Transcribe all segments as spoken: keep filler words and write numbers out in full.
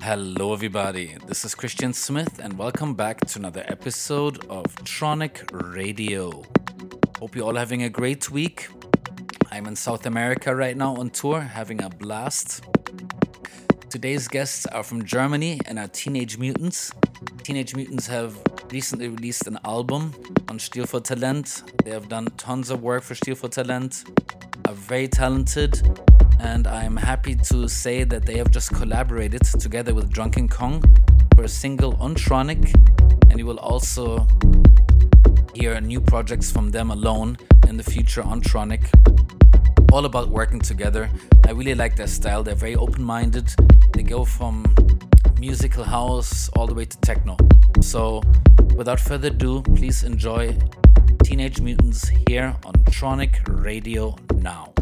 Hello everybody, this is Christian Smith and welcome back to another episode of Tronic Radio. Hope you're all having a great week. I'm in South America right now on tour, having a blast. Today's guests are from Germany and are Teenage Mutants. Teenage Mutants have recently released an album on Stil vor Talent. They have done tons of work for Stil vor Talent, are very talented, and I'm happy to say that they have just collaborated together with Drunken Kong for a single on Tronic, and you will also hear new projects from them alone in the future on Tronic. All about working together. I really like their style. They're very open-minded. They go from musical house all the way to techno. So without further ado, please enjoy Teenage Mutants here on Tronic Radio now.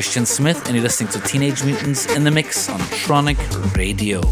Christian Smith, and you're listening to Teenage Mutants in the Mix on Tronic Radio.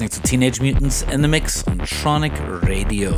listening to Teenage Mutants in the Mix on Tronic Radio.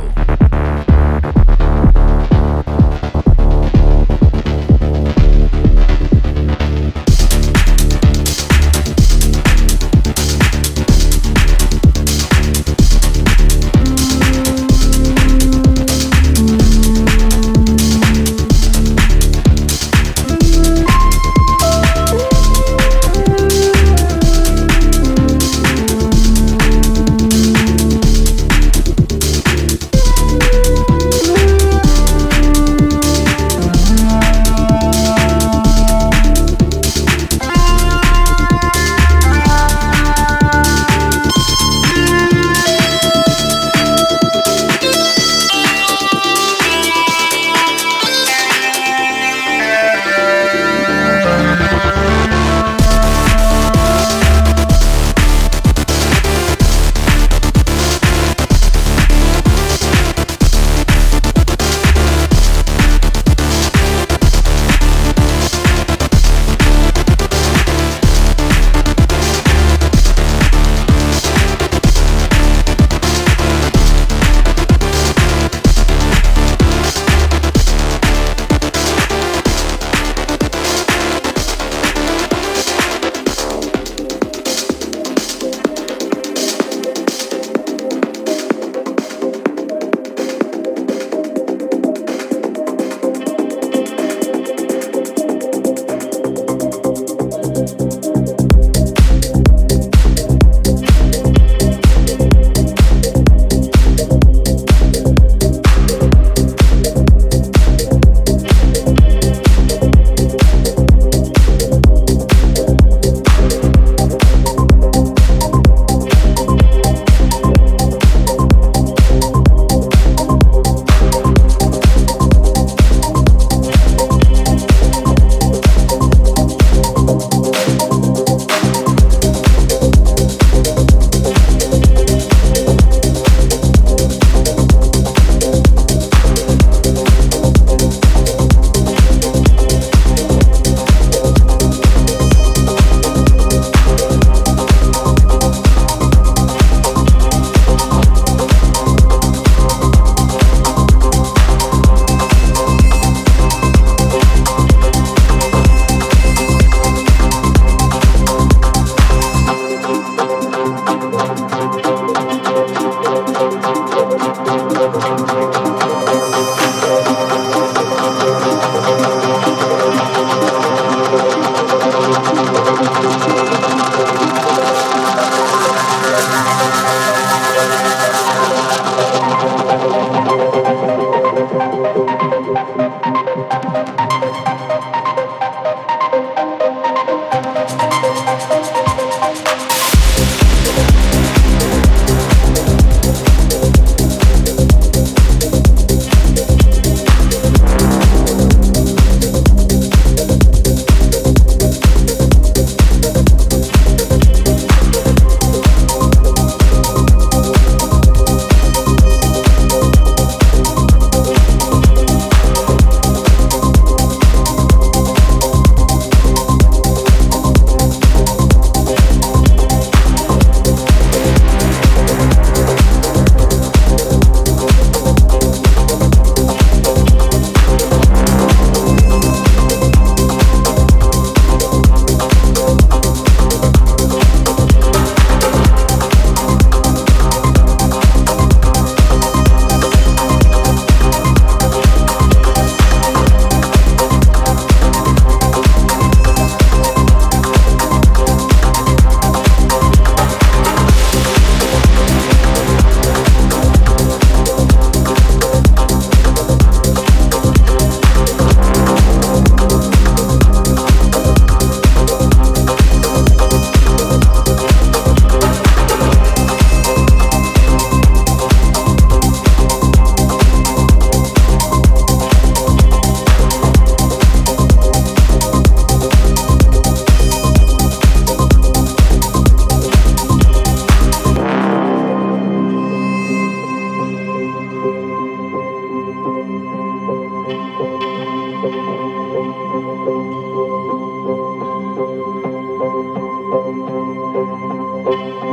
We'll be right back.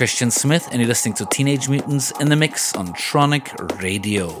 Christian Smith, and you're listening to Teenage Mutants in the Mix on Tronic Radio.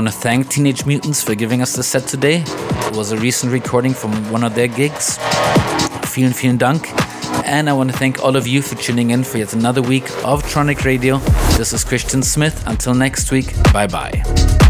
want to thank Teenage Mutants for giving us this set today. It was a recent recording from one of their gigs. Vielen, vielen Dank. And I want to thank all of you for tuning in for yet another week of Tronic Radio. This is Christian Smith. Until next week, bye-bye.